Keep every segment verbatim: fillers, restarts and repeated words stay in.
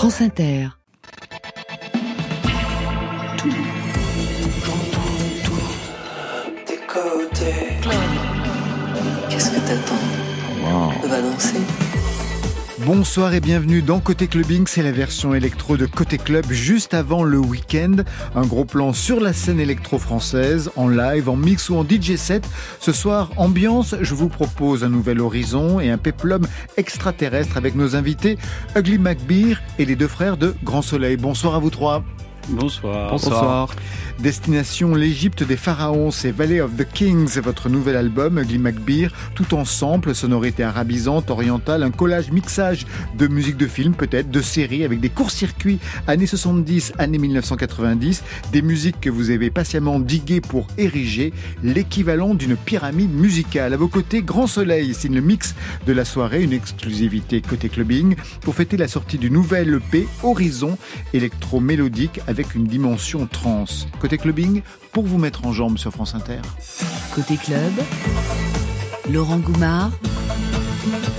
France Inter. Tout, j'entends tout. Tes côtés. Qu'est-ce que t'attends? Wow. Va danser. Bonsoir et bienvenue dans Côté Clubbing, c'est la version électro de Côté Club juste avant le week-end. Un gros plan sur la scène électro française, en live, en mix ou en D J set. Ce soir, ambiance, je vous propose un nouvel horizon et un péplum extraterrestre avec nos invités Ugly Mac Beer et les deux frères de Grand Soleil. Bonsoir à vous trois. Bonsoir. Bonsoir. Bonsoir. Destination l'Égypte des pharaons, c'est Valley of the Kings, votre nouvel album Ugly Mac Beer, tout ensemble, sonorité arabisante, orientale, un collage, mixage de musique de film peut-être, de séries avec des courts-circuits années soixante-dix, années mille neuf cent quatre-vingt-dix, des musiques que vous avez patiemment diguées pour ériger l'équivalent d'une pyramide musicale. À vos côtés, Grand Soleil signe le mix de la soirée, une exclusivité Côté Clubbing pour fêter la sortie du nouvel E P Horizon électro-mélodique avec une dimension trance. Côté Clubbing, pour vous mettre en jambe sur France Inter. Côté Club, Laurent Goumarre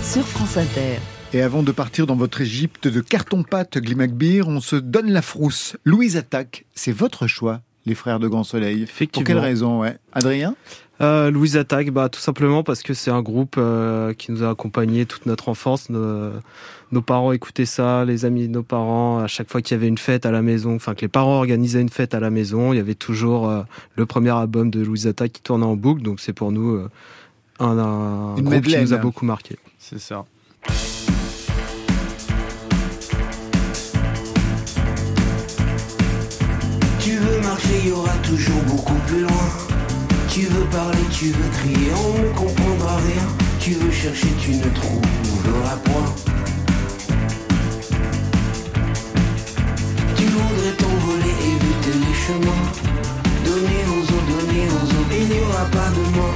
sur France Inter. Et avant de partir dans votre Égypte de carton-pâte, Ugly Mac Beer, on se donne la frousse. Louise Attaque, c'est votre choix, les frères de Grand Soleil. Pour quelle raison, ouais. Adrien ? Euh, Louise Attaque, bah, tout simplement parce que c'est un groupe euh, qui nous a accompagnés toute notre enfance. Nos, nos parents écoutaient ça, les amis de nos parents. À chaque fois qu'il y avait une fête à la maison, enfin que les parents organisaient une fête à la maison, il y avait toujours euh, le premier album de Louise Attaque qui tournait en boucle. Donc c'est pour nous euh, un, un groupe Madlib, qui nous a hein. beaucoup marqué. C'est ça. Tu veux marcher, il y aura toujours beaucoup plus loin. Tu veux parler, tu veux crier, on ne comprendra rien. Tu veux chercher, tu ne trouveras point. Tu voudrais t'envoler, éviter les chemins. Donner aux autres, donner aux autres, il n'y aura pas de moi.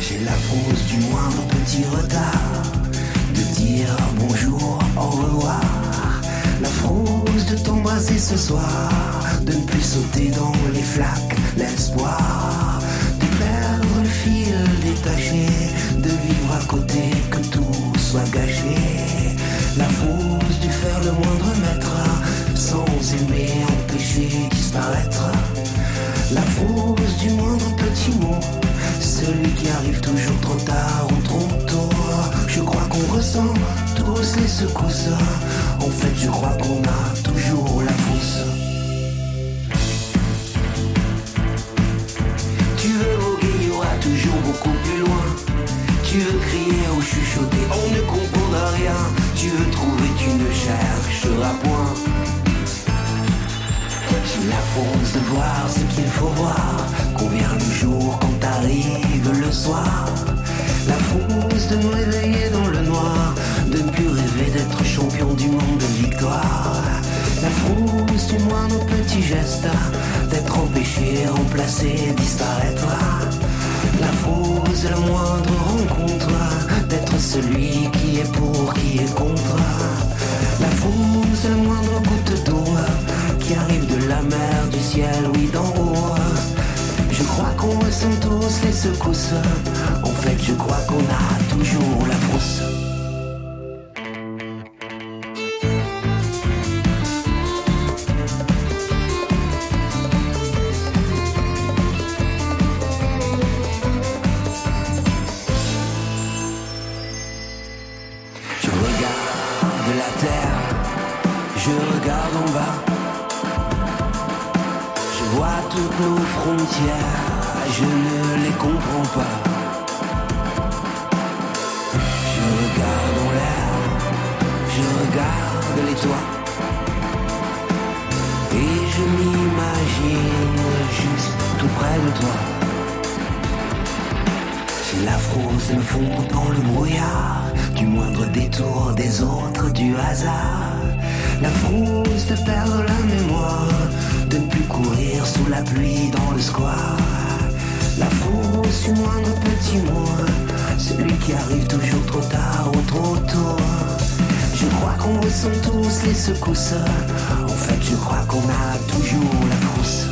J'ai la fausse du moindre petit retard. De dire bonjour, au revoir. La frousse de t'embrasser ce soir, de ne plus sauter dans les flaques, l'espoir de perdre le fil détaché, de vivre à côté, que tout soit gâché. La frousse du faire le moindre maître, sans aimer, empêcher, disparaître. La frousse du moindre petit mot, celui qui arrive toujours trop tard ou trop tôt. Je crois qu'on ressent tous les secousses. En fait, je crois qu'on a toujours la fausse. Tu veux voguer, il y aura toujours beaucoup plus loin. Tu veux crier ou chuchoter, on ne comprendra rien. Tu veux trouver, tu ne chercheras point. J'ai la fausse de voir ce qu'il faut voir. Qu'on vient le jour quand t'arrives le soir. La fausse de me réveiller dans le noir, de ne plus rêver d'être champion du monde de victoire. La fausse du moindre petit geste, d'être empêché, remplacé, disparaître. La fausse de la moindre rencontre, d'être celui qui est pour, qui est contre. La fausse de la moindre goutte d'eau, qui arrive de la mer, du ciel, oui d'en haut. Je crois qu'on ressent tous les secousses. En fait, je crois qu'on a toujours la frousse. Je regarde la terre, je regarde en bas. Je vois toutes nos frontières, je ne les comprends pas. Je regarde en l'air, je regarde les toits. Et je m'imagine juste tout près de toi. J'ai la frousse me fond dans le brouillard, du moindre détour des autres, du hasard. La frousse de perdre la mémoire, de ne plus courir sous la pluie dans le square. La frousse du moindre petit mot, celui qui arrive toujours trop tard ou trop tôt. Je crois qu'on ressent tous les secousses. En fait, je crois qu'on a toujours la frousse.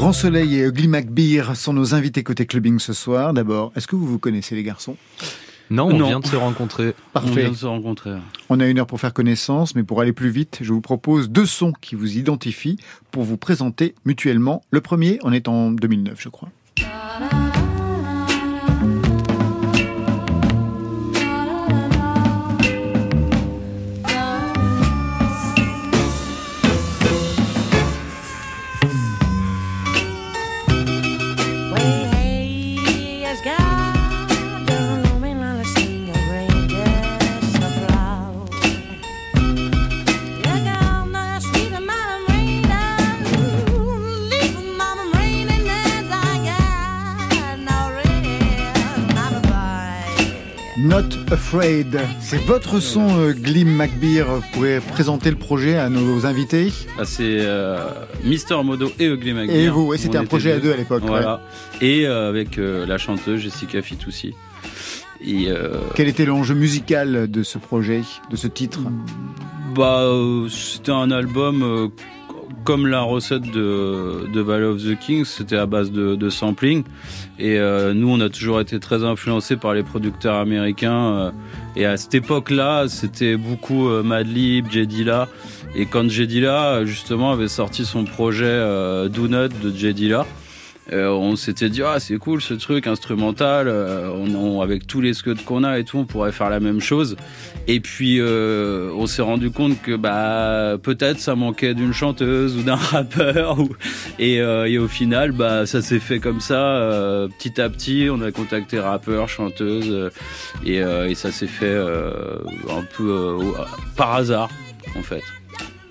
Grand Soleil et Ugly Mac Beer sont nos invités côté clubbing ce soir. D'abord, est-ce que vous vous connaissez les garçons ? Non, on non. vient de se rencontrer. Parfait. On vient de se rencontrer. On a une heure pour faire connaissance, mais pour aller plus vite, je vous propose deux sons qui vous identifient pour vous présenter mutuellement. Le premier, on est en deux mille neuf, je crois. Not Afraid, c'est votre son euh, Glim McBeer. Vous pouvez présenter le projet à nos invités. Ah, c'est euh, Mister Modo et Ugly Mac Beer. Et vous, et c'était on un projet deux. à deux à l'époque. Voilà. Ouais. Et euh, avec euh, la chanteuse Jessica Fitoussi. Et, euh... Quel était l'enjeu musical de ce projet, de ce titre ? Bah, euh, c'était un album euh, comme la recette de, de Valley of the Kings, c'était à base de, de sampling. Et euh, nous, on a toujours été très influencés par les producteurs américains. Euh, et à cette époque-là, c'était beaucoup euh, Madlib, J. Dilla. Et quand J. Dilla, justement, avait sorti son projet euh, Donut de J. Dilla, euh, on s'était dit « Ah, c'est cool ce truc instrumental, euh, on, on, avec tous les scuds qu'on a et tout, on pourrait faire la même chose. » Et puis, euh, on s'est rendu compte que bah, peut-être ça manquait d'une chanteuse ou d'un rappeur. Ou... Et, euh, et au final, bah, ça s'est fait comme ça, euh, petit à petit. On a contacté rappeurs, chanteuses. Euh, et, euh, et ça s'est fait euh, un peu euh, par hasard, en fait.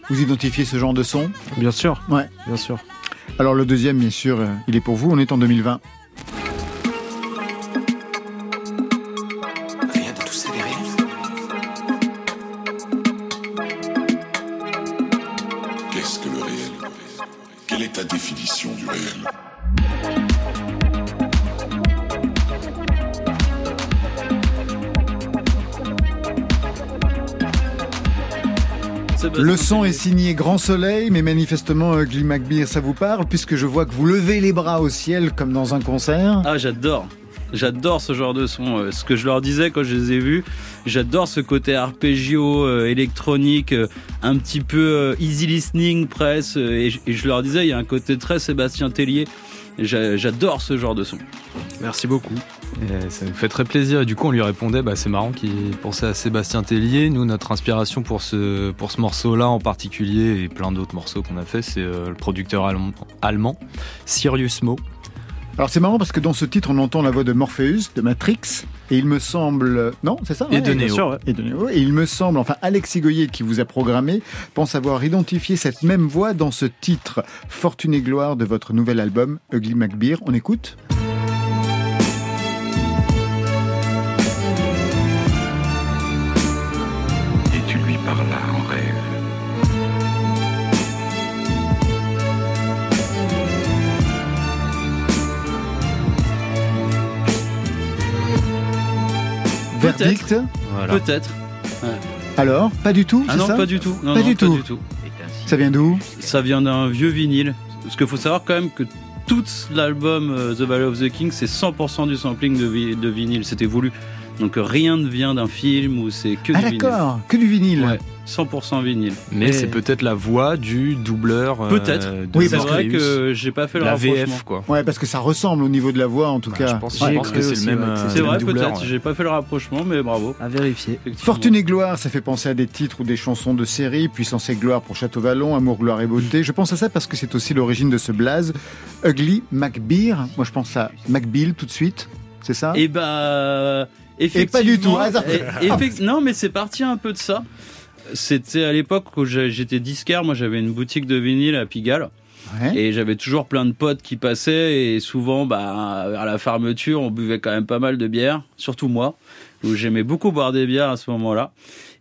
Vous identifiez ce genre de son ? Bien sûr. Ouais. Bien sûr. Alors, le deuxième, bien sûr, il est pour vous. On est en deux mille vingt. Le son est signé Grand Soleil, mais manifestement, Ugly Mac Beer, ça vous parle, puisque je vois que vous levez les bras au ciel comme dans un concert. Ah, j'adore. J'adore ce genre de son. Ce que je leur disais quand je les ai vus, j'adore ce côté arpeggio, électronique, un petit peu easy listening, presse. Et je leur disais, il y a un côté très Sébastien Tellier. J'adore ce genre de son. Merci beaucoup. Et ça nous fait très plaisir. Et du coup, on lui répondait, bah, c'est marrant qu'il pensait à Sébastien Tellier. Nous, notre inspiration pour ce, pour ce morceau-là en particulier, et plein d'autres morceaux qu'on a fait, c'est euh, le producteur allemand, allemand Siriusmo. Alors, c'est marrant parce que dans ce titre, on entend la voix de Morpheus, de Matrix, et il me semble... Non, c'est ça ? Et de Néo. Et de Néo. Et il me semble, enfin, Alexis Goyer, qui vous a programmé, pense avoir identifié cette même voix dans ce titre. Fortune et gloire de votre nouvel album, Ugly Mac Beer. On écoute ? Verdict. Peut-être. Voilà. Peut-être. Ouais. Alors, pas du tout, ah c'est non, ça pas du tout. Non, pas, non, du pas tout. du tout. Ça vient d'où ? Ça vient d'un vieux vinyle. Parce qu'il faut savoir quand même que tout l'album The Valley of the Kings, c'est cent pour cent du sampling de, vi- de vinyle. C'était voulu. Donc rien ne vient d'un film où c'est que ah du vinyle. Ah d'accord, que du vinyle. Ouais. cent pour cent vinyle. Mais et... c'est peut-être la voix du doubleur. Euh, peut-être. Oui, c'est vrai que j'ai pas fait le rapprochement. La V F, quoi. Ouais, parce que ça ressemble au niveau de la voix, en tout bah, cas. Je pense, ouais, je pense que c'est aussi, le même. Ouais. C'est, c'est le vrai, même doubleur, peut-être. Ouais. J'ai pas fait le rapprochement, mais bravo. À vérifier. Fortune et gloire, ça fait penser à des titres ou des chansons de série. Puissance et gloire pour Château Vallon, Amour, gloire et beauté. Je pense à ça parce que c'est aussi l'origine de ce blaze. Ugly Mac Beer. Moi, je pense à Mac Bill tout de suite. C'est ça ? Et bah, effectivement. Et pas du tout. Ah, ça... et, effect... Non, mais c'est parti un peu de ça. C'était à l'époque où j'étais disquaire, moi j'avais une boutique de vinyle à Pigalle. Ouais. Et j'avais toujours plein de potes qui passaient et souvent, bah, vers la fermeture, on buvait quand même pas mal de bière, surtout moi. où j'aimais beaucoup boire des bières à ce moment-là.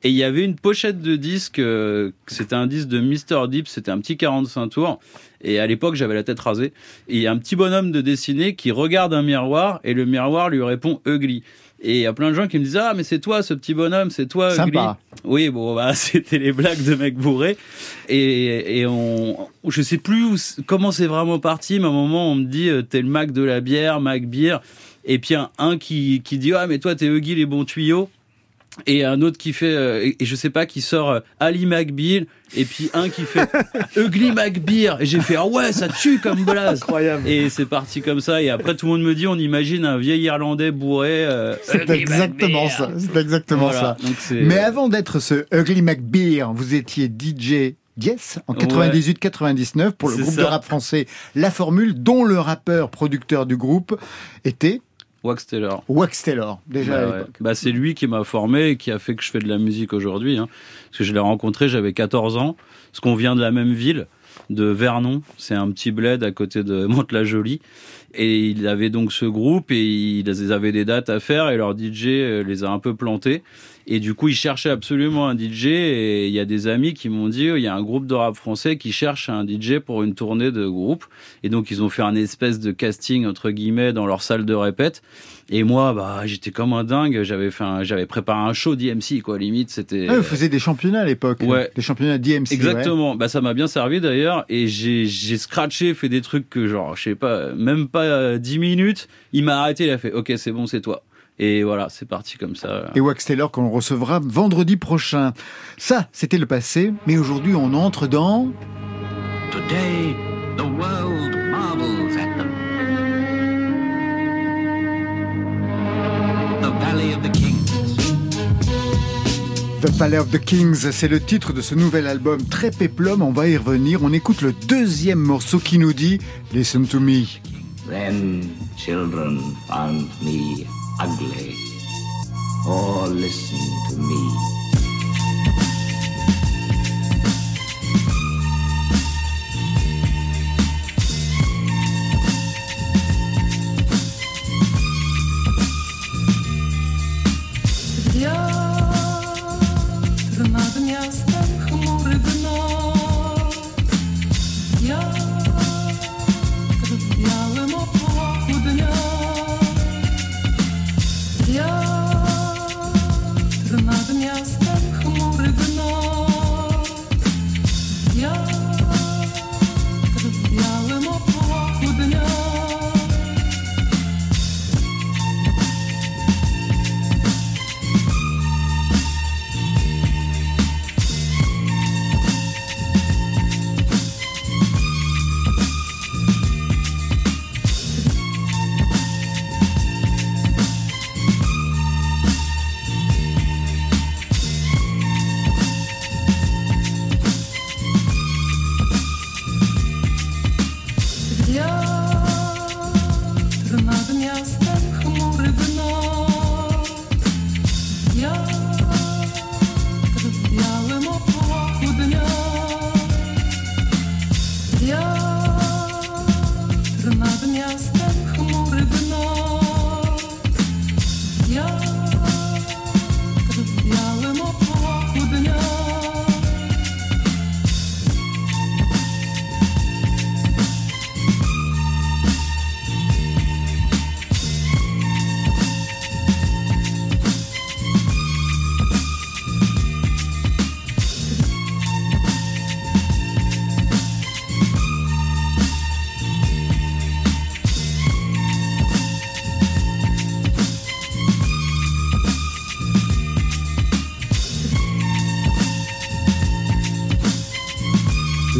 Et il y avait une pochette de disque, euh, c'était un disque de Mister Deep, c'était un petit quarante-cinq tours. Et à l'époque, j'avais la tête rasée. Et il y a un petit bonhomme de dessiné qui regarde un miroir et le miroir lui répond « Ugly ». Et il y a plein de gens qui me disaient « Ah, mais c'est toi, ce petit bonhomme, c'est toi, Ugly ». Sympa. Oui, bon, bah, c'était les blagues de mecs bourrés. Et, et on, je sais plus où, comment c'est vraiment parti, mais à un moment, on me dit « T'es le Mac de la bière, Mac Beer ». Et puis un, un qui, qui dit « Ah, mais toi, t'es Ugly les bons tuyaux ». Et un autre qui fait, euh, et je sais pas, qui sort euh, Ali McBeal, et puis un qui fait Ugly Mac Beer. Et j'ai fait, ah ouais, ça tue comme blaze. Incroyable. Et c'est parti comme ça. Et après, tout le monde me dit, on imagine un vieil Irlandais bourré. Euh, c'est exactement ça. C'est exactement voilà. ça. Donc, c'est... Mais avant d'être ce Ugly Mac Beer, vous étiez D J Yes, en quatre-vingt-dix-huit quatre-vingt-dix-neuf, ouais. pour le c'est groupe ça. de rap français La Formule, dont le rappeur producteur du groupe était Wax Tailor. Wax Tailor, déjà bah, à l'époque. Ouais. Bah, c'est lui qui m'a formé et qui a fait que je fais de la musique aujourd'hui. Hein. Parce que je l'ai rencontré, j'avais quatorze ans, parce qu'on vient de la même ville, de Vernon. C'est un petit bled à côté de Mont-la-Jolie. Et il avait donc ce groupe et ils avaient des dates à faire et leur D J les a un peu plantés. Et du coup, ils cherchaient absolument un D J et il y a des amis qui m'ont dit, il y a un groupe de rap français qui cherche un D J pour une tournée de groupe. Et donc, ils ont fait un espèce de casting, entre guillemets, dans leur salle de répète. Et moi, bah, j'étais comme un dingue. J'avais fait un, j'avais préparé un show d'I M C, quoi. Limite, c'était... Ah, vous faisiez des championnats à l'époque. Ouais. Des championnats d'I M C. Exactement. Ouais. Bah, ça m'a bien servi d'ailleurs. Et j'ai, j'ai scratché, fait des trucs que genre, je sais pas, même pas dix minutes. Il m'a arrêté, il a fait, ok, c'est bon, c'est toi. Et voilà, c'est parti comme ça. Et Wax Tailor qu'on recevra vendredi prochain. Ça, c'était le passé, mais aujourd'hui on entre dans... Today, the world marvels at them. The Valley of the Kings. The Valley of the Kings, c'est le titre de ce nouvel album très péplum, on va y revenir. On écoute le deuxième morceau qui nous dit « Listen to me ». Then children found me... ugly. Oh, listen to me. Wiatr nad miastem chmury wnosi.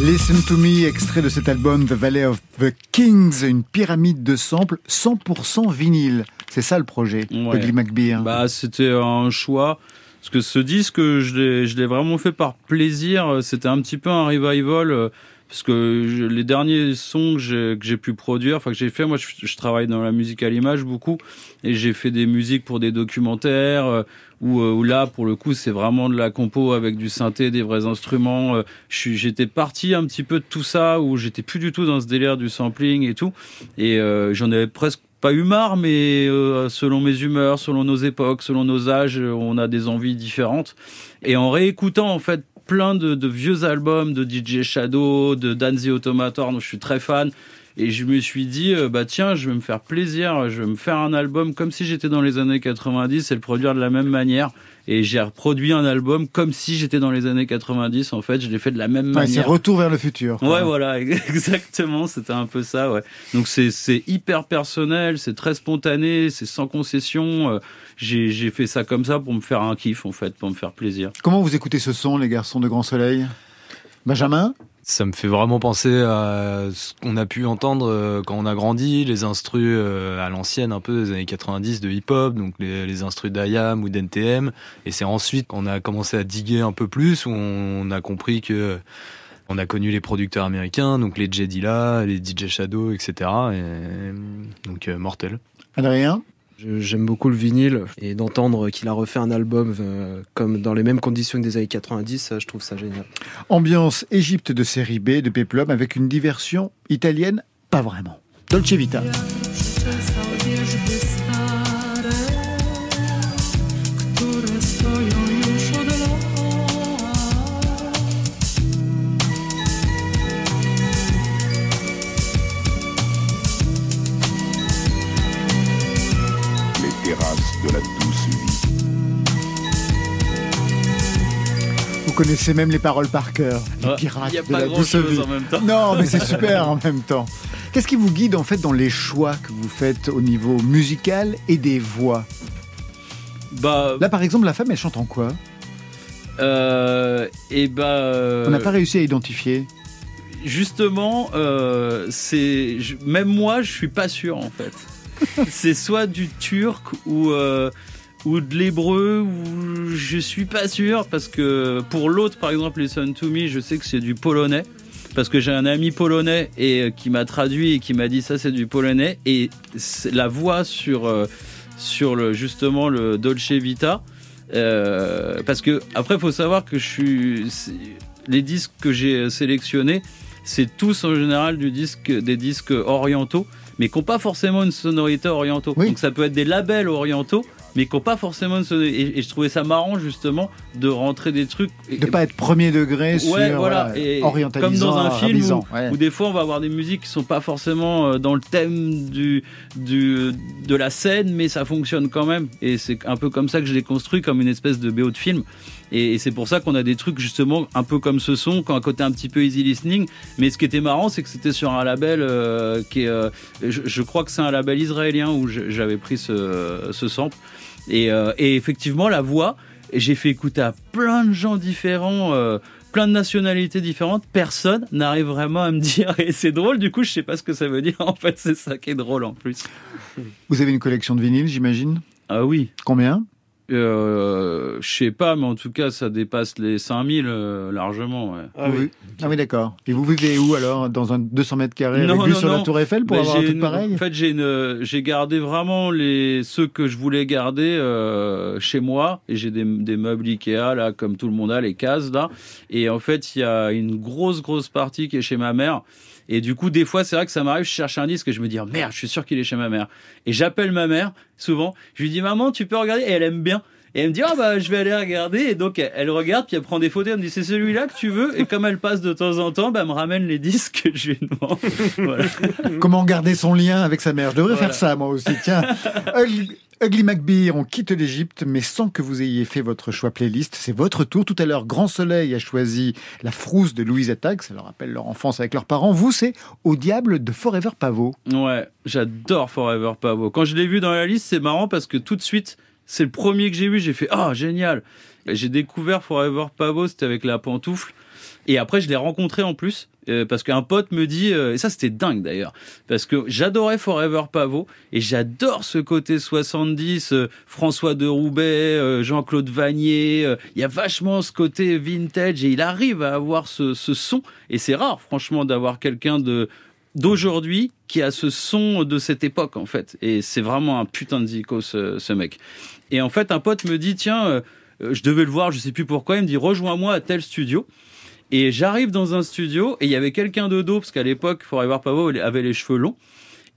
Listen to me, extrait de cet album The Valley of the Kings, une pyramide de samples cent pour cent vinyle. C'est ça le projet, ouais. Ugly Mac Beer. Bah, c'était un choix, parce que ce disque, je l'ai, je l'ai vraiment fait par plaisir. C'était un petit peu un revival, parce que je, les derniers sons que j'ai, que j'ai pu produire, enfin que j'ai fait, moi je, je travaille dans la musique à l'image beaucoup, et j'ai fait des musiques pour des documentaires... Où, où là, pour le coup, c'est vraiment de la compo avec du synthé, des vrais instruments. Je, j'étais parti un petit peu de tout ça, où j'étais plus du tout dans ce délire du sampling et tout. Et euh, j'en avais presque pas humeur, mais euh, selon mes humeurs, selon nos époques, selon nos âges, on a des envies différentes. Et en réécoutant, en fait, plein de, de vieux albums de D J Shadow, de Dan the Automator, dont je suis très fan. Et je me suis dit, euh, bah tiens, je vais me faire plaisir, je vais me faire un album comme si j'étais dans les années quatre-vingt-dix et le produire de la même manière. Et j'ai reproduit un album comme si j'étais dans les années quatre-vingt-dix, en fait, je l'ai fait de la même ouais, manière. C'est retour vers le futur. Quoi. Ouais, voilà, exactement, c'était un peu ça, ouais. Donc c'est, c'est hyper personnel, c'est très spontané, c'est sans concession. J'ai, j'ai fait ça comme ça pour me faire un kiff, en fait, pour me faire plaisir. Comment vous écoutez ce son, les garçons de Grand Soleil ? Benjamin ? Ça me fait vraiment penser à ce qu'on a pu entendre quand on a grandi, les instrus à l'ancienne, un peu des années quatre-vingt-dix de hip-hop, donc les, les instrus d'I A M ou d'N T M. Et c'est ensuite qu'on a commencé à diguer un peu plus, où on a compris que on a connu les producteurs américains, donc les J. Dilla, les D J Shadow, et cetera. Et donc mortel. Adrien ? J'aime beaucoup le vinyle et d'entendre qu'il a refait un album euh, comme dans les mêmes conditions que des années quatre-vingt-dix, ça, je trouve ça génial. Ambiance Égypte de série B, de Peplum, avec une diversion italienne, pas vraiment. Dolce Vita. Vous connaissez même les paroles par cœur. Les pirates de la douce vie. Il n'y a pas grand-chose en même temps. Non, mais c'est super en même temps. Qu'est-ce qui vous guide en fait dans les choix que vous faites au niveau musical et des voix ? Bah, là, par exemple, la femme, elle chante en quoi ? euh, Et ben. Bah, on n'a pas réussi à identifier. Justement, euh, c'est même moi, je suis pas sûr en fait. C'est soit du turc ou. Euh... ou de l'hébreu, ou je suis pas sûr, parce que pour l'autre, par exemple, Listen to Me, je sais que c'est du polonais, parce que j'ai un ami polonais et qui m'a traduit et qui m'a dit ça c'est du polonais, et la voix sur sur le justement le Dolce Vita, euh, parce que après faut savoir que je suis les disques que j'ai sélectionnés, c'est tous en général du disque des disques orientaux, mais qui n'ont pas forcément une sonorité orientale. Oui. Donc ça peut être des labels orientaux, mais qui n'ont pas forcément une sonorité. Et je trouvais ça marrant, justement, de rentrer des trucs... De ne pas être premier degré ouais, sur voilà. Et orientalisant, comme dans un film où, ouais. où des fois, on va avoir des musiques qui ne sont pas forcément dans le thème du, du, de la scène, mais ça fonctionne quand même. Et c'est un peu comme ça que je l'ai construit, comme une espèce de B O de film. Et c'est pour ça qu'on a des trucs justement un peu comme ce son, quand à côté un petit peu easy listening. Mais ce qui était marrant, c'est que c'était sur un label euh, qui est, euh, je, je crois que c'est un label israélien où j'avais pris ce, ce sample. Et, euh, et effectivement, la voix, j'ai fait écouter à plein de gens différents. Euh, plein de nationalités différentes, personne n'arrive vraiment à me dire, et c'est drôle, du coup je sais pas ce que ça veut dire, en fait c'est ça qui est drôle en plus. Vous avez une collection de vinyles, j'imagine ? Ah oui. Combien ? Euh, je sais pas, mais en tout cas ça dépasse les cinq mille euh, largement, ouais. Ah oui. Ah oui, d'accord. Et vous vivez où alors ? Dans un deux cents mètres carrés avec vue sur non. la Tour Eiffel pour mais avoir un truc une... pareil ? En fait j'ai, une... j'ai gardé vraiment les... ceux que je voulais garder euh, chez moi, et j'ai des... des meubles Ikea là, comme tout le monde a les cases là, et en fait il y a une grosse grosse partie qui est chez ma mère. Et du coup, des fois, c'est vrai que ça m'arrive, je cherche un disque et je me dis, oh merde, je suis sûr qu'il est chez ma mère. Et j'appelle ma mère, souvent, je lui dis, maman, tu peux regarder ? Et elle aime bien. Et elle me dit, ah oh, bah, je vais aller regarder. Et donc, elle regarde, puis elle prend des photos, elle me dit, c'est celui-là que tu veux ? Et comme elle passe de temps en temps, bah, elle me ramène les disques que je lui demande. Voilà. Comment garder son lien avec sa mère ? Je devrais voilà. faire ça, moi aussi, tiens. Ugly Mac Beer, on quitte l'Égypte, mais sans que vous ayez fait votre choix playlist. C'est votre tour. Tout à l'heure, Grand Soleil a choisi La Frousse de Louise Attaque. Ça leur rappelle leur enfance avec leurs parents. Vous, c'est Au Diable de Forever Pavot. Ouais, j'adore Forever Pavot. Quand je l'ai vu dans la liste, c'est marrant parce que tout de suite, c'est le premier que j'ai vu. J'ai fait « Ah, oh, génial !» J'ai découvert Forever Pavot, c'était avec La Pantoufle. Et après, je l'ai rencontré en plus. Parce qu'un pote me dit, et ça c'était dingue d'ailleurs, parce que j'adorais Forever Pavot et j'adore ce côté soixante-dix, François de Roubaix, Jean-Claude Vanier, il y a vachement ce côté vintage et il arrive à avoir ce, ce son, et c'est rare franchement d'avoir quelqu'un de, d'aujourd'hui qui a ce son de cette époque en fait, et c'est vraiment un putain de zico ce, ce mec. Et en fait un pote me dit, tiens, je devais le voir, je sais plus pourquoi, il me dit, rejoins-moi à tel studio. Et j'arrive dans un studio et il y avait quelqu'un de dos, parce qu'à l'époque, Forever Pavot avait les cheveux longs.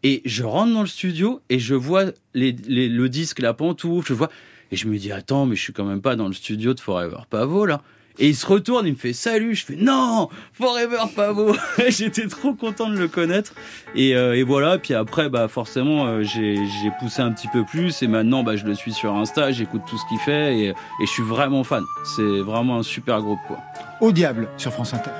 Et je rentre dans le studio et je vois les, les, le disque, la pantoufle, je vois... Et je me dis, attends, mais je suis quand même pas dans le studio de Forever Pavot, là. Et il se retourne, il me fait salut. Je fais non, Forever Pavot. J'étais trop content de le connaître. Et, euh, et voilà. Puis après, bah forcément, euh, j'ai, j'ai poussé un petit peu plus. Et maintenant, bah je le suis sur Insta. J'écoute tout ce qu'il fait et, et je suis vraiment fan. C'est vraiment un super groupe, quoi. Au diable sur France Inter.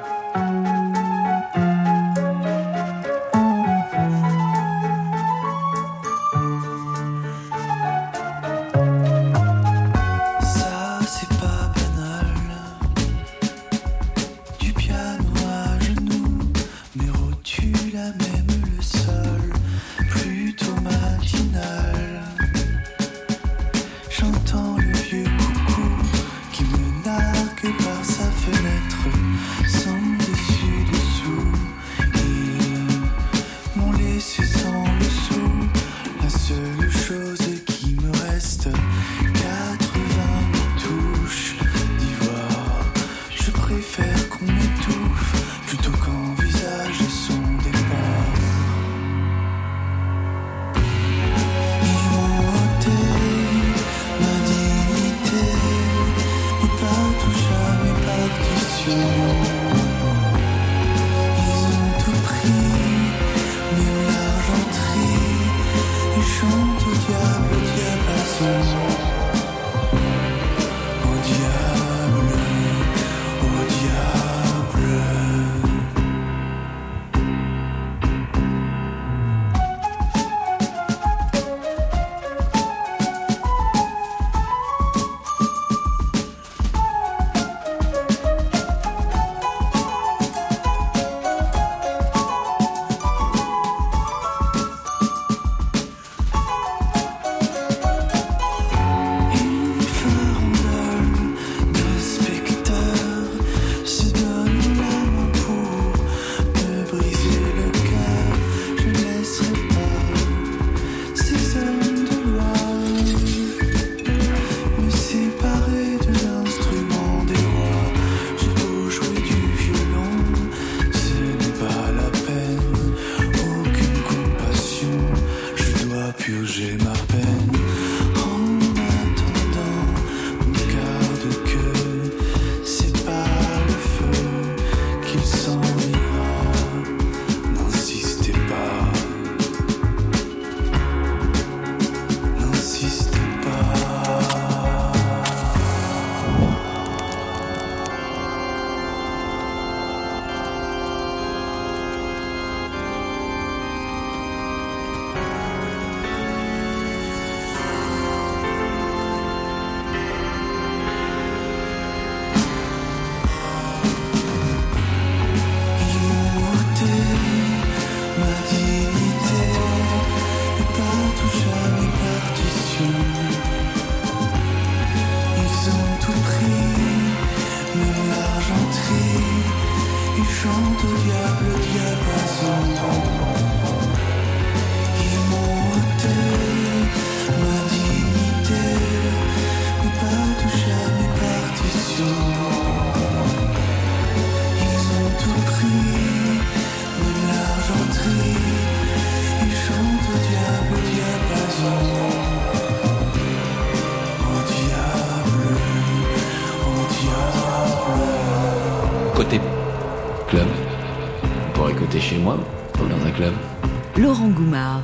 Laurent Goumarre.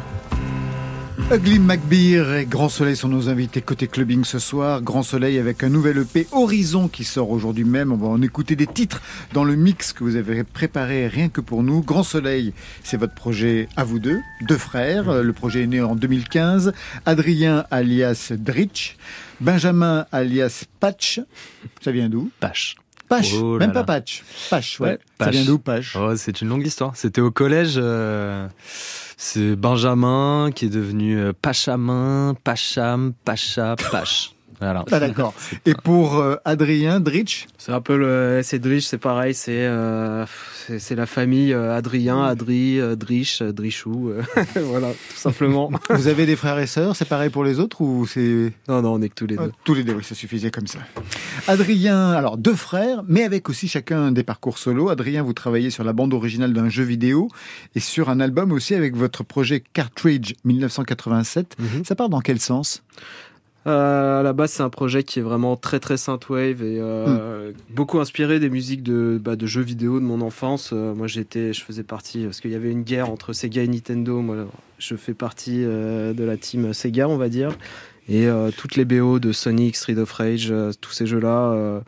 Ugly Mac Beer et Grand Soleil sont nos invités côté clubbing ce soir. Grand Soleil avec un nouvel E P Horizon qui sort aujourd'hui même. On va en écouter des titres dans le mix que vous avez préparé rien que pour nous. Grand Soleil, c'est votre projet à vous deux, deux frères. Le projet est né en deux mille quinze. Adrien alias Dritch, Benjamin alias Patch. Ça vient d'où ? Patch. Pache, oh là même là. Pas Patch. Patch, ouais. ouais Patch. Ça vient d'où, Patch ? Oh, c'est une longue histoire. C'était au collège. Euh, c'est Benjamin qui est devenu Pachamin, Pacham, Pacha, Pache. Voilà. Ah, d'accord. Et pour euh, Adrien, Dritch ? C'est un peu le... C'est Dritch, c'est pareil, c'est, euh, c'est, c'est la famille euh, Adrien, Adri, euh, Dritch, euh, Drichou, euh, voilà, tout simplement. Vous avez des frères et sœurs, c'est pareil pour les autres ou c'est... Non, non, on est que tous les deux. Ah, tous les deux, oui, ça suffisait comme ça. Adrien, alors deux frères, mais avec aussi chacun des parcours solo. Adrien, vous travaillez sur la bande originale d'un jeu vidéo et sur un album aussi avec votre projet Cartridge dix-neuf cent quatre-vingt-sept. Mm-hmm. Ça part dans quel sens ? Euh, à la base, c'est un projet qui est vraiment très très synthwave et euh, mm. beaucoup inspiré des musiques de, bah, de jeux vidéo de mon enfance. Euh, moi, j'étais, je faisais partie parce qu'il y avait une guerre entre Sega et Nintendo. Moi, je fais partie euh, de la team Sega, on va dire, et euh, toutes les B O de Sonic, Street of Rage, euh, tous ces jeux-là euh,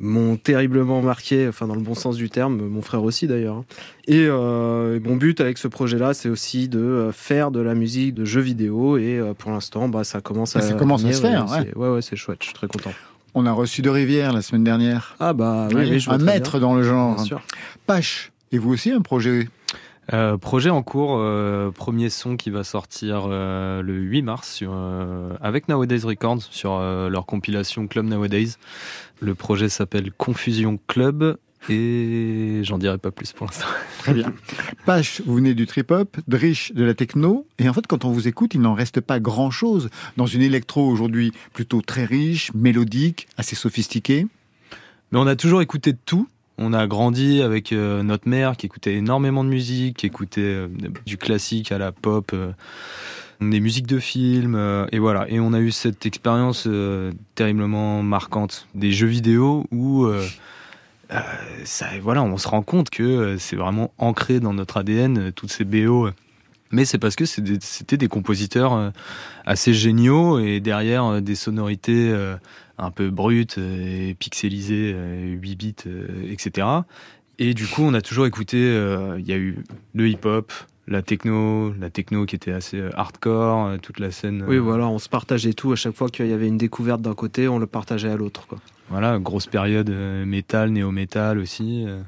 m'ont terriblement marqué, enfin dans le bon sens du terme. Mon frère aussi d'ailleurs. Et euh, mon but avec ce projet-là, c'est aussi de faire de la musique de jeux vidéo. Et euh, pour l'instant, bah, ça commence à, ça commence à se faire. Ouais. C'est, ouais, ouais, c'est chouette. Je suis très content. On a reçu De Rivière la semaine dernière. Ah bah oui, oui, oui je un maître dans le genre. Bien sûr. Pache, et vous aussi un projet. Euh, projet en cours, euh, premier son qui va sortir euh, le huit mars sur, euh, avec Nowadays Records sur euh, leur compilation Club Nowadays. Le projet s'appelle Confusion Club et j'en dirai pas plus pour l'instant. Très bien. Pache, vous venez du trip-hop, Dritch de la techno, et en fait quand on vous écoute, il n'en reste pas grand-chose dans une électro aujourd'hui plutôt très riche, mélodique, assez sophistiquée. Mais on a toujours écouté de tout. On a grandi avec euh, notre mère qui écoutait énormément de musique, qui écoutait euh, du classique à la pop, euh, des musiques de films, euh, et voilà. Et on a eu cette expérience euh, terriblement marquante des jeux vidéo où euh, euh, ça, voilà, on se rend compte que euh, c'est vraiment ancré dans notre A D N, euh, toutes ces B O. Mais c'est parce que c'est des, c'était des compositeurs euh, assez géniaux et derrière euh, des sonorités... Euh, un peu brut, et pixelisé, huit bits, et cetera. Et du coup, on a toujours écouté, euh, y a eu le hip-hop, la techno, la techno qui était assez hardcore, toute la scène... Oui, voilà, on se partageait tout. À chaque fois qu'il y avait une découverte d'un côté, on le partageait à l'autre, quoi. Voilà, grosse période euh, métal, néo-métal aussi. Euh...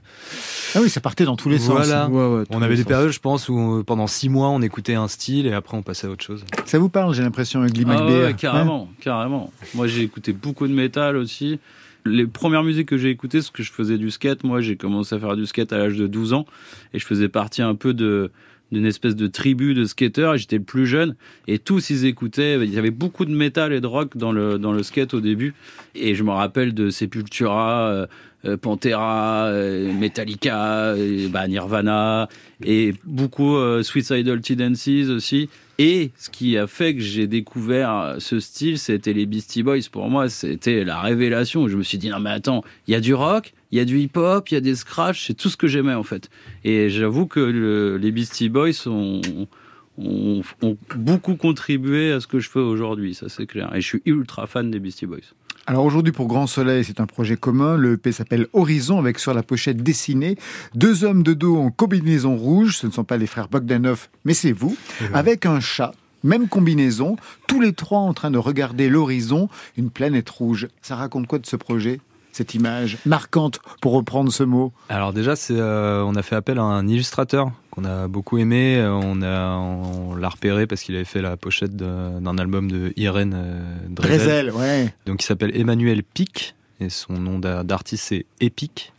Ah oui, ça partait dans tous les voilà. sens. Ouais, ouais, tous on avait des sens. Périodes, je pense, où on, pendant six mois, on écoutait un style et après on passait à autre chose. Ça vous parle, j'ai l'impression, Ugly Mac Beer. Ah ouais, carrément, ouais. carrément. Moi, j'ai écouté beaucoup de métal aussi. Les premières musiques que j'ai écoutées, c'est que je faisais du skate. Moi, j'ai commencé à faire du skate à l'âge de douze ans et je faisais partie un peu de... d'une espèce de tribu de skateurs, et j'étais le plus jeune, et tous ils écoutaient, il y avait beaucoup de métal et de rock dans le, dans le skate au début, et je me rappelle de Sepultura, euh, Pantera, euh, Metallica, et, bah, Nirvana, et beaucoup euh, Suicidal Tendencies aussi, et ce qui a fait que j'ai découvert ce style, c'était les Beastie Boys, pour moi c'était la révélation, je me suis dit non mais attends, il y a du rock, il y a du hip-hop, il y a des scratchs, c'est tout ce que j'aimais en fait. Et j'avoue que le, les Beastie Boys ont, ont, ont beaucoup contribué à ce que je fais aujourd'hui, ça c'est clair. Et je suis ultra fan des Beastie Boys. Alors aujourd'hui pour Grand Soleil, c'est un projet commun. Le E P s'appelle Horizon, avec sur la pochette dessinée deux hommes de dos en combinaison rouge. Ce ne sont pas les frères Bogdanov, mais c'est vous, mmh. avec un chat. Même combinaison, tous les trois en train de regarder l'horizon, une planète rouge. Ça raconte quoi de ce projet ? Cette image marquante, pour reprendre ce mot. Alors déjà, c'est, euh, on a fait appel à un illustrateur qu'on a beaucoup aimé. On, a, on l'a repéré parce qu'il avait fait la pochette de, d'un album de Irène euh, Drezel. Drezel, ouais. Donc il s'appelle Emmanuel Pic, et son nom d'artiste c'est Epic.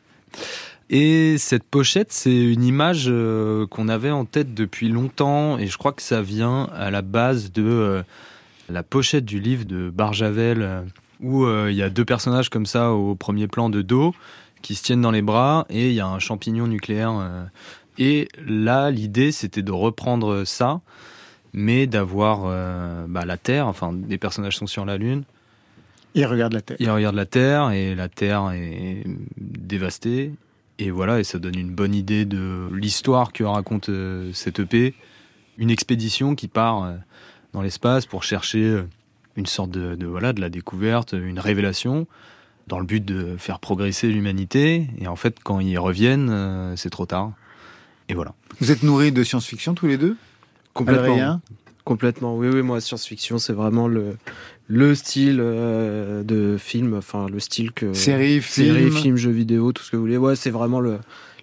Et cette pochette, c'est une image euh, qu'on avait en tête depuis longtemps, et je crois que ça vient à la base de euh, la pochette du livre de Barjavel, euh, où il euh, y a deux personnages comme ça au premier plan de dos qui se tiennent dans les bras et il y a un champignon nucléaire. Euh, et là, l'idée, c'était de reprendre ça, mais d'avoir euh, bah, la Terre. Enfin, les personnages sont sur la Lune. Ils regardent la Terre. Ils regardent la Terre et la Terre est dévastée. Et voilà, et ça donne une bonne idée de l'histoire que raconte euh, cette E P. Une expédition qui part euh, dans l'espace pour chercher... Euh, une sorte de, de, voilà, de la découverte, une révélation, dans le but de faire progresser l'humanité. Et en fait, quand ils reviennent, euh, c'est trop tard. Et voilà. Vous êtes nourris de science-fiction tous les deux ? Complètement. Complètement. Oui, oui, moi, science-fiction, c'est vraiment le, le style euh, de film, enfin, le style que... Série, film. Série, film, jeux vidéo, tout ce que vous voulez. Ouais, c'est vraiment le,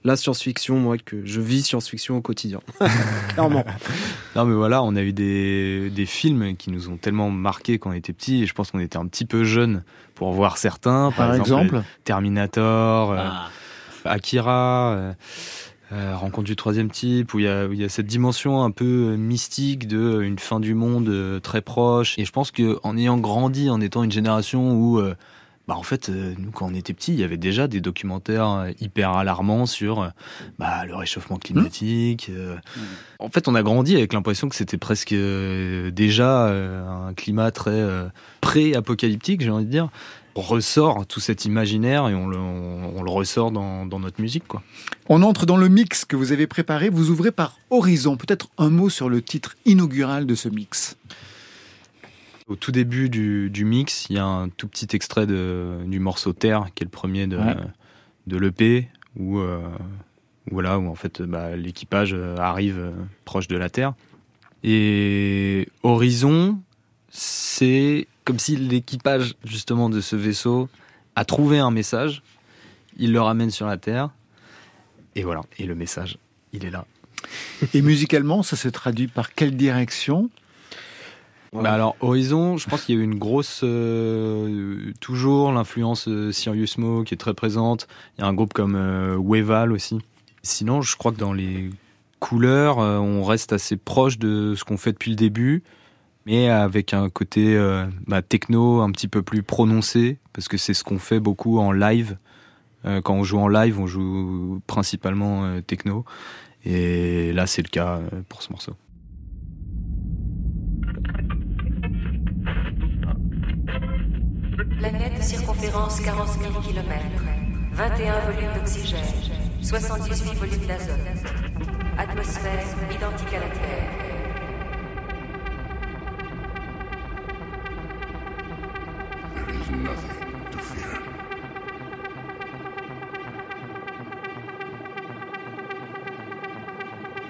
la science-fiction, moi, que je vis science-fiction au quotidien. Clairement. Non, mais voilà, on a eu des, des films qui nous ont tellement marqués quand on était petits, et je pense qu'on était un petit peu jeunes pour voir certains. Par, Par exemple, exemple Terminator, ah. euh, Akira... Euh, Euh, rencontre du troisième type, où il y, y a cette dimension un peu mystique de une fin du monde euh, très proche. Et je pense qu'en ayant grandi, en étant une génération où, euh, bah en fait, euh, nous quand on était petits, il y avait déjà des documentaires hyper alarmants sur euh, bah, le réchauffement climatique. Euh. En fait, on a grandi avec l'impression que c'était presque euh, déjà euh, un climat très euh, pré-apocalyptique, j'ai envie de dire. On ressort tout cet imaginaire et on le, on, on le ressort dans, dans notre musique, quoi. On entre dans le mix que vous avez préparé. Vous ouvrez par Horizon. Peut-être un mot sur le titre inaugural de ce mix. Au tout début du, du mix, il y a un tout petit extrait de, du morceau Terre, qui est le premier de, ouais. de l'E P, où, euh, voilà, où en fait, bah, l'équipage arrive proche de la Terre. Et Horizon, c'est... comme si l'équipage, justement, de ce vaisseau a trouvé un message, il le ramène sur la Terre, et voilà, et le message, il est là. Et musicalement, ça se traduit par quelle direction ? Ouais. Bah alors, Horizon, je pense qu'il y a eu une grosse... Euh, toujours l'influence euh, Siriusmo qui est très présente, il y a un groupe comme euh, Weval aussi. Sinon, je crois que dans les couleurs, euh, on reste assez proche de ce qu'on fait depuis le début, mais avec un côté euh, bah, techno un petit peu plus prononcé, parce que c'est ce qu'on fait beaucoup en live. Euh, quand on joue en live, on joue principalement euh, techno, et là c'est le cas euh, pour ce morceau. Planète circonférence quarante mille kilomètres, vingt et un volumes d'oxygène, soixante-dix-huit volumes d'azote, atmosphère identique à la Terre. Nothing to fear.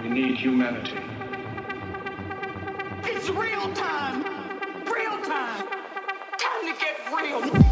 We need humanity. It's real time! Real time! Time to get real!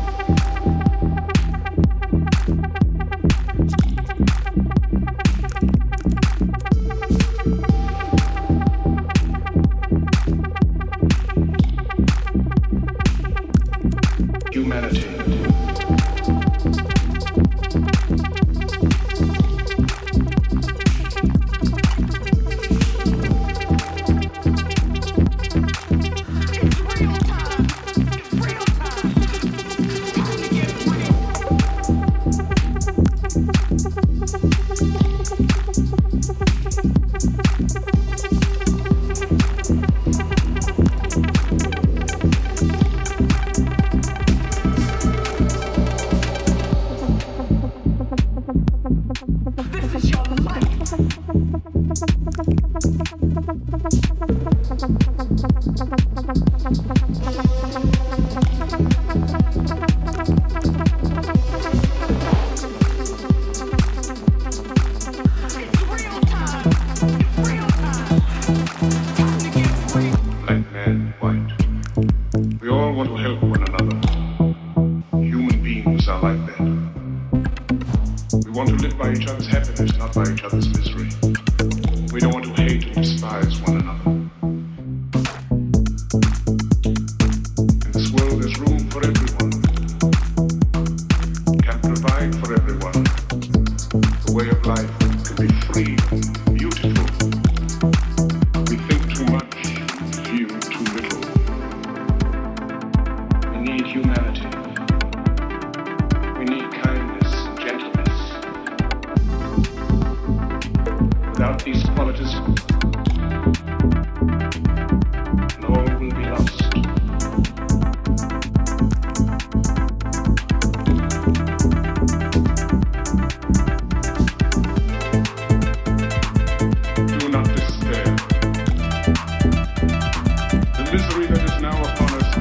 Misery that is now upon us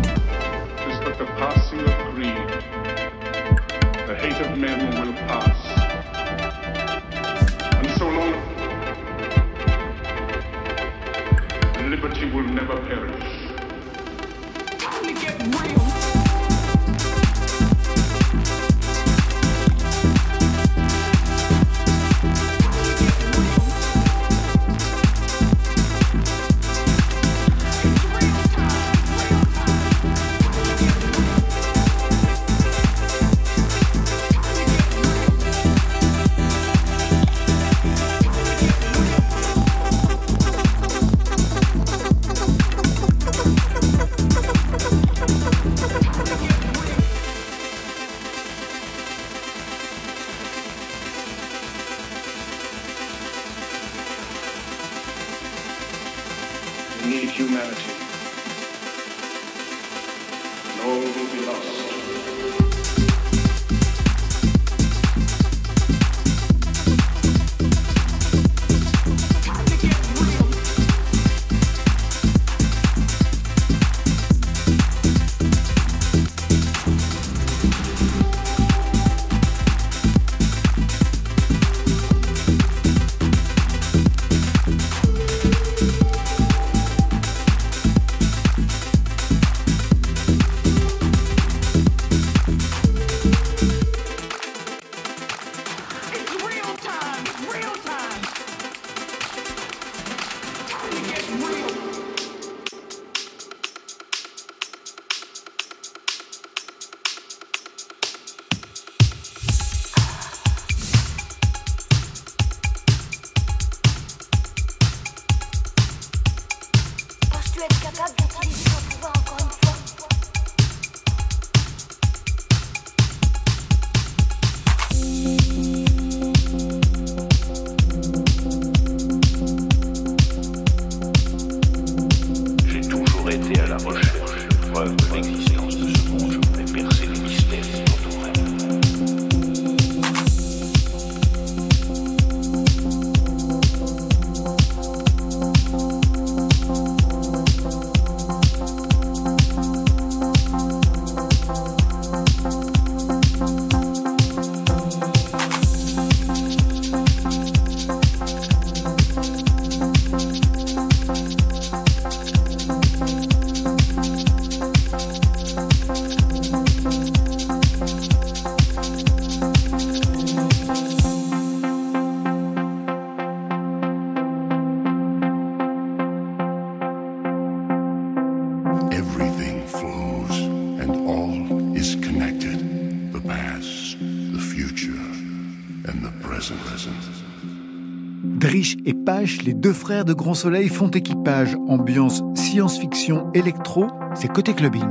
is but the passing of Driche et Pache, les deux frères de Grand Soleil, font équipage. Ambiance science-fiction électro, c'est Côté Clubbing.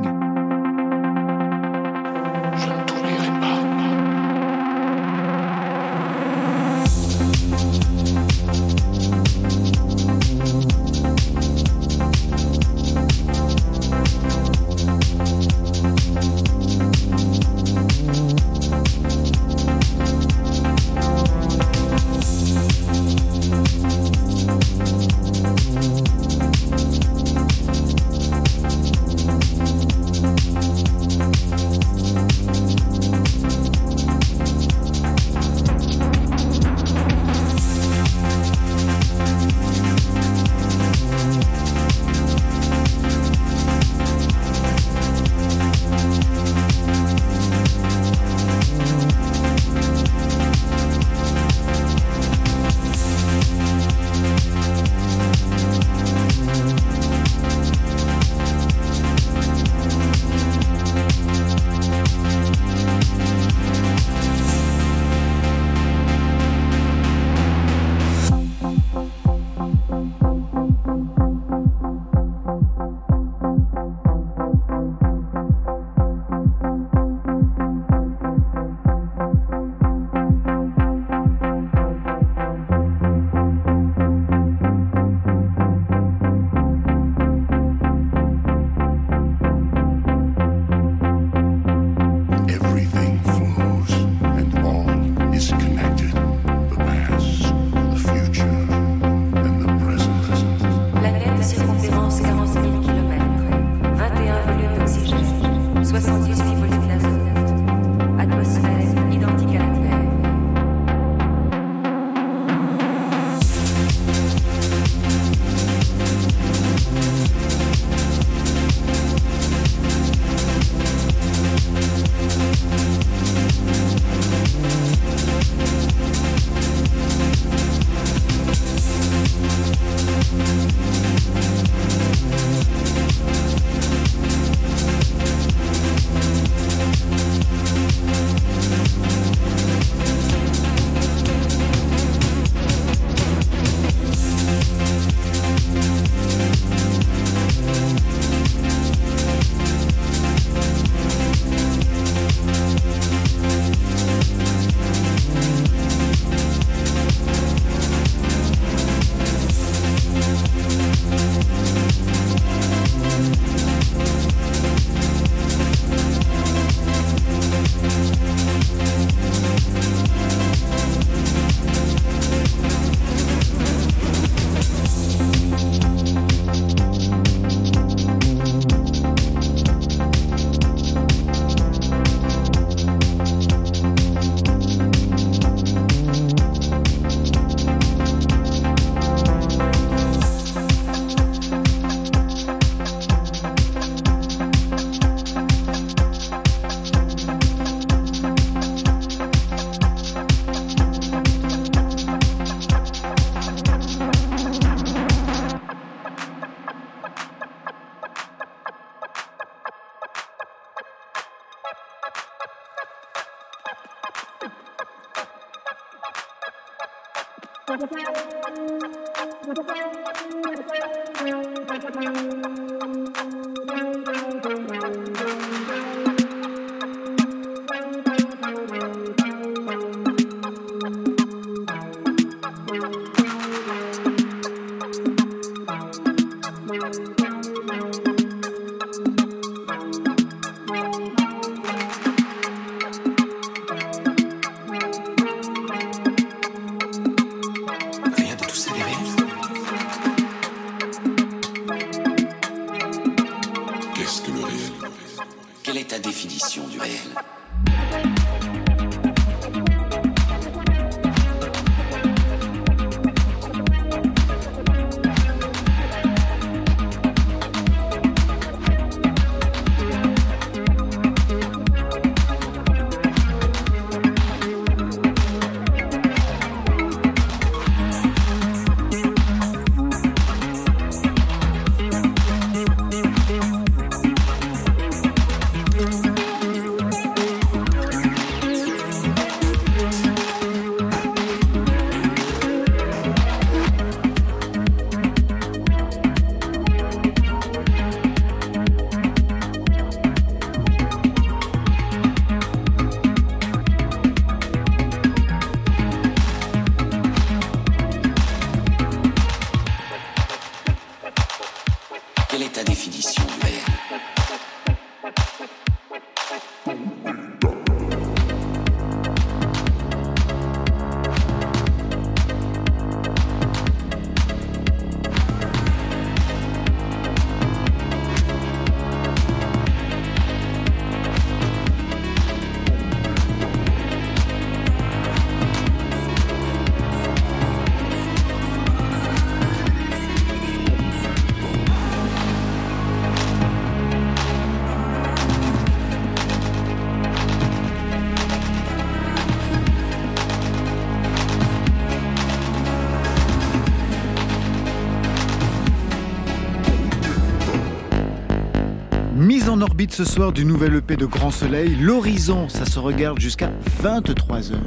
orbite ce soir du nouvel E P de Grand Soleil. L'horizon, ça se regarde jusqu'à vingt-trois heures.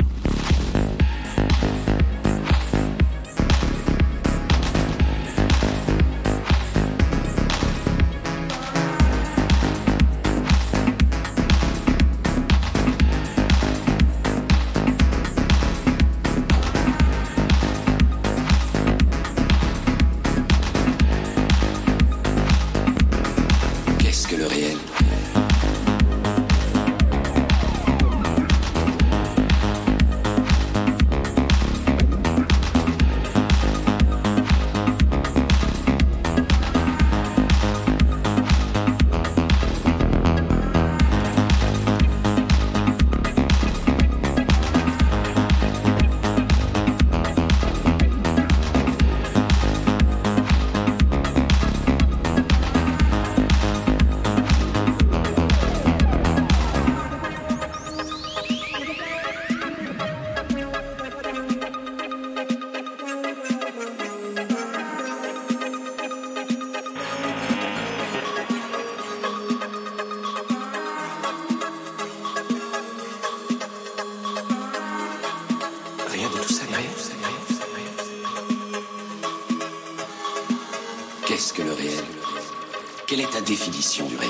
Définition du réel.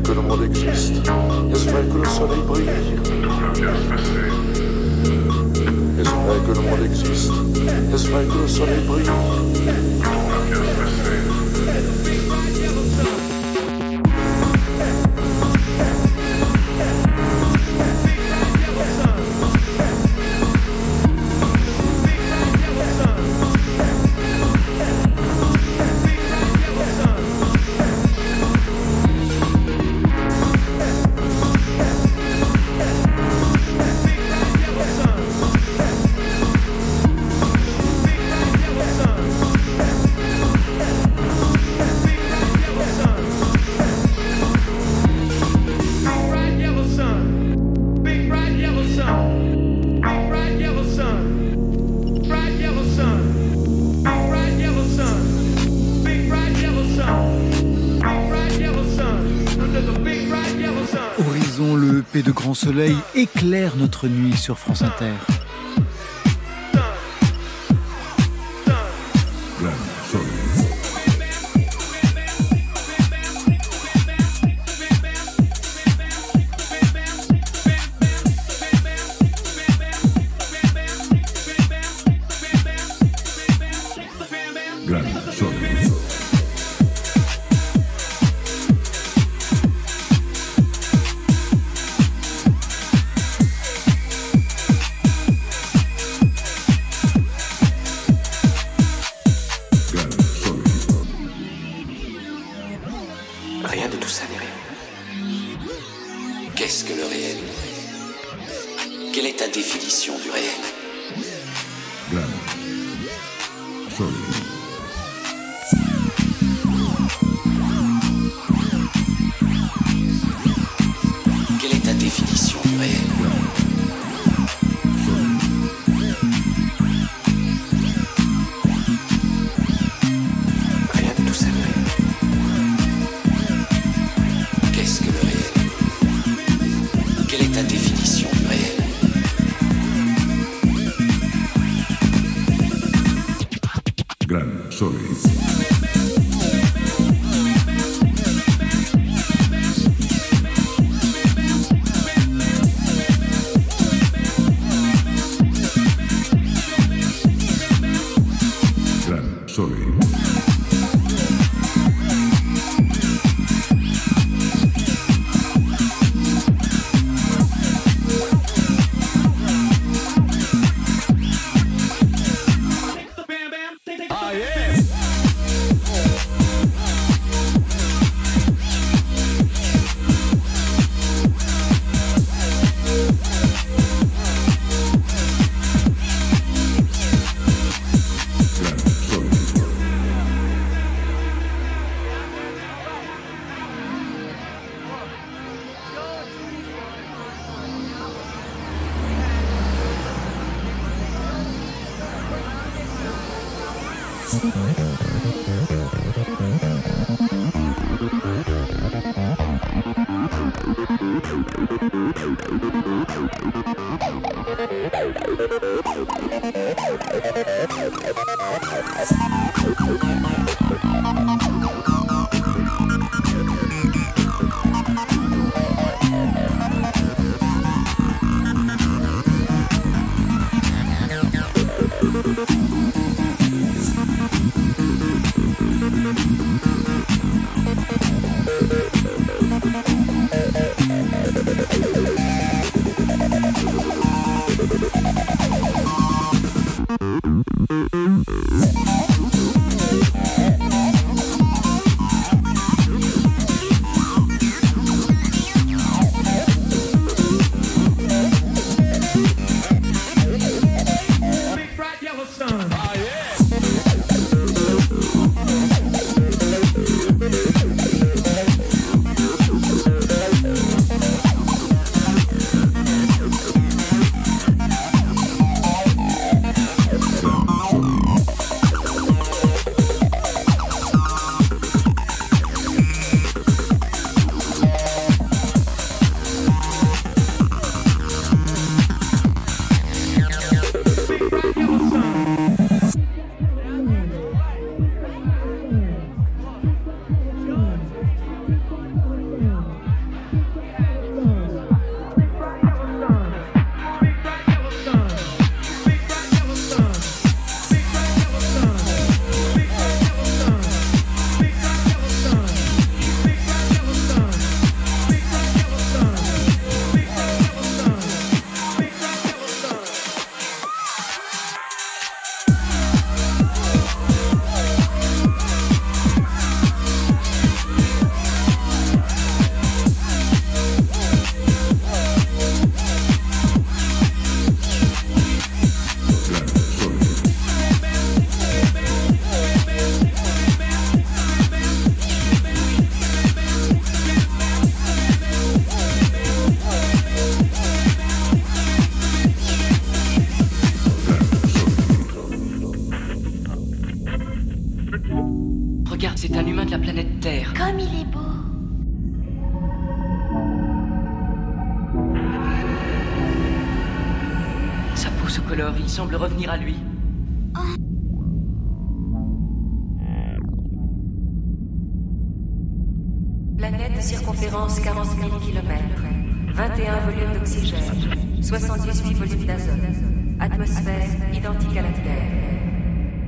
vrai que le monde existe, il est vrai que le soleil brille. Il est vrai que le monde existe, il est vrai que le soleil brille. De Grand Soleil éclaire notre nuit sur France Inter. Thank you. Regarde, c'est un humain de la planète Terre. Comme il est beau. Sa peau se colore, il semble revenir à lui. Oh. Planète de circonférence quarante mille kilomètres, vingt et un volumes d'oxygène, soixante-dix-huit volumes d'azote, atmosphère identique à la Terre.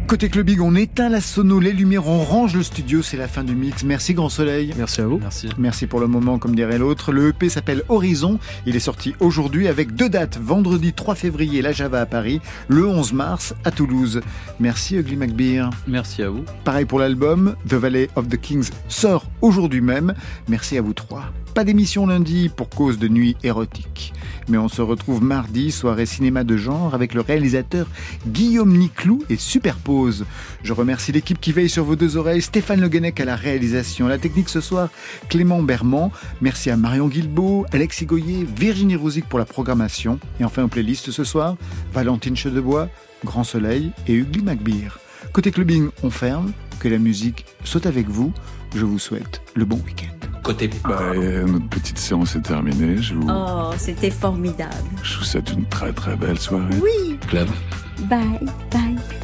Côté Clubbing, on éteint la sono, les lumières, on range le studio, c'est la fin du mix. Merci Grand Soleil. Merci à vous. Merci. Merci pour le moment, comme dirait l'autre. Le E P s'appelle Horizon, il est sorti aujourd'hui avec deux dates, vendredi trois février, la Java à Paris, le onze mars à Toulouse. Merci Ugly Mac Beer. Merci à vous. Pareil pour l'album, The Valley of the Kings sort aujourd'hui même. Merci à vous trois. Pas d'émission lundi pour cause de nuit érotique. Mais on se retrouve mardi, soirée cinéma de genre, avec le réalisateur Guillaume Niclou et Superpose. Je remercie l'équipe qui veille sur vos deux oreilles, Stéphane Le Guenec à la réalisation, la technique ce soir, Clément Bermand. Merci à Marion Guilbeault, Alexis Goyer, Virginie Rouzic pour la programmation. Et enfin, aux playlists ce soir, Valentine Chedebois, Grand Soleil et Ugly Mac Beer. Côté clubbing, on ferme, que la musique saute avec vous. Je vous souhaite le bon week-end. Côté... Bah, euh, notre petite séance est terminée. Je vous... Oh, c'était formidable. Je vous souhaite une très très belle soirée. Oui. Club. Bye, bye.